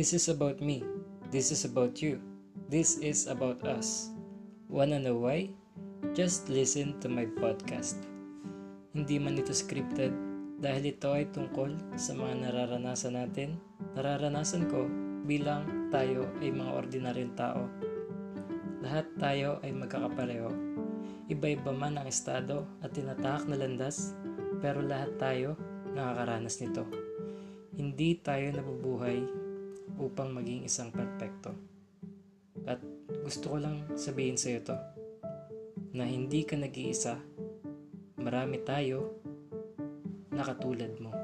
This is about me. This is about you. This is about us. Wanna know why? Just listen to my podcast. Hindi man ito scripted dahil ito ay tungkol sa mga nararanasan natin, nararanasan ko bilang tayo ay mga ordinaryong tao. Lahat tayo ay magkakapareho. Iba-iba man ang estado at tinatahak na landas, pero lahat tayo nakakaranas nito. Hindi tayo nabubuhay upang maging isang perpekto. At gusto ko lang sabihin sa iyo to, na hindi ka nag-iisa, marami tayo na katulad mo.